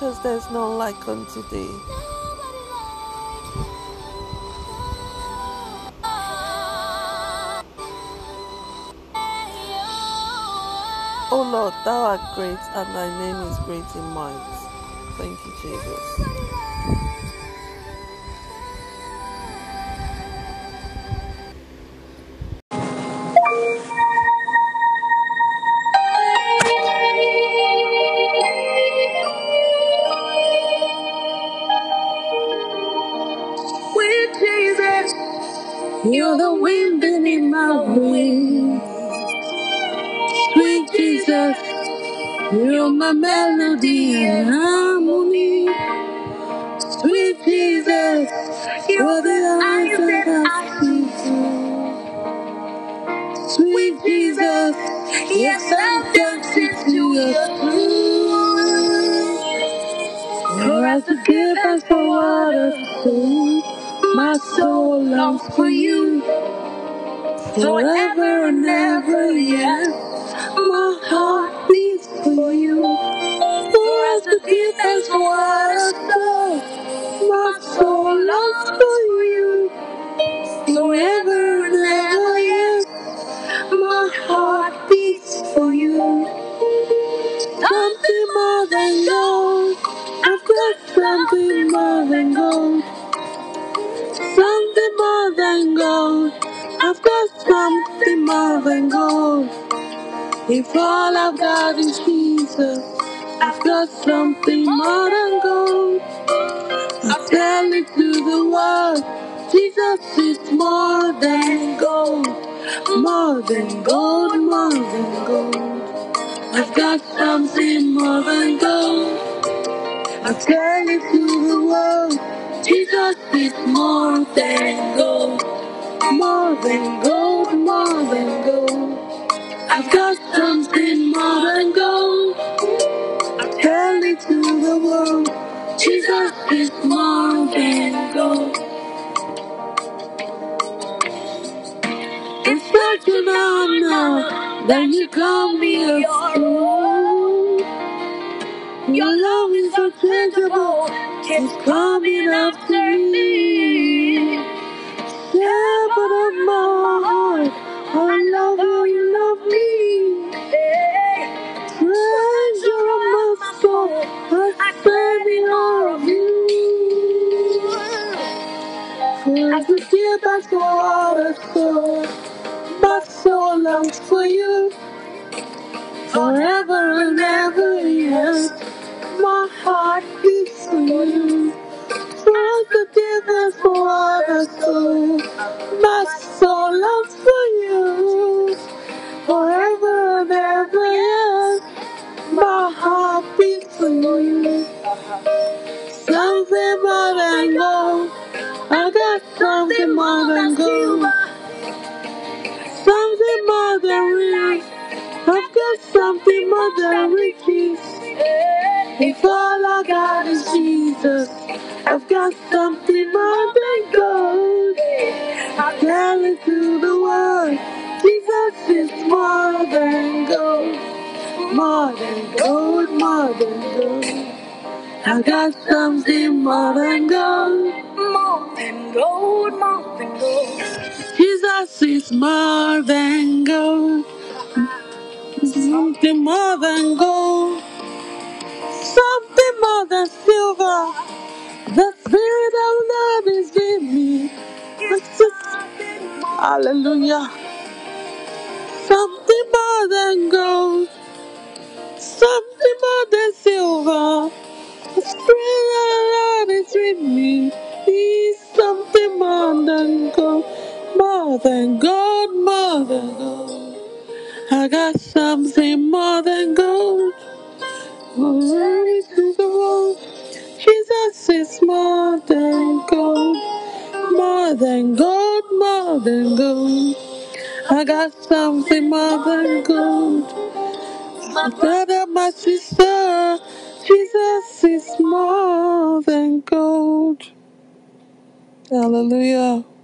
As there's no like unto thee. O Lord, thou art great, and thy name is great in might. Thank you, Jesus. You're my melody and harmony. Sweet Jesus, you're the eyes that I see through. Sweet Jesus, yes, I'm dancing to your truth. You're as the deepest for water, so my soul longs for you. Forever and ever, yes, my heart beats for you. For as the deepest water, so my soul longs for you. Forever and ever, yes, my heart beats for you. Something more than gold, I've got something more than gold. Something more than gold, I've got something more than gold. If all I've got is Jesus, I've got something more than gold. I tell it to the world, Jesus is more than gold. More than gold, more than gold. I've got something more than gold. I tell it to the world, Jesus is more than gold. More than gold, more than gold. I've got something more than gold. I tell it to the world, Jesus is more than gold. It's such an honor that you call me your own. Your love is unchangeable, it's coming after me. Shepherd of my heart, I love how you love me. Treasure of my soul, I serve in all of you. For as the deepest water, so my soul longs for you. Forever and ever, yes, my heart beats for you. As the deepest water, so my soul loves for you. Forever and ever, yes, my heart beats for you. Something more than gold, I got something more than gold. Something more than rich, I've got something more than riches. If all I got is Jesus, I've got something more than gold. I tell it to the world, Jesus is more than gold. More than gold, more than gold. I got something more than gold. More than gold, more than gold. Jesus is more than gold. Something more than gold. Something more than silver. The spirit of love is in me. Hallelujah. Something more than gold. Something more than silver. The spirit of love is with me. He's something more than gold. More than gold, more than gold. I got something more than gold. Glory to the world. Jesus is more than gold, more than gold, more than gold. I got something more than gold. My brother, my sister, Jesus is more than gold. Hallelujah.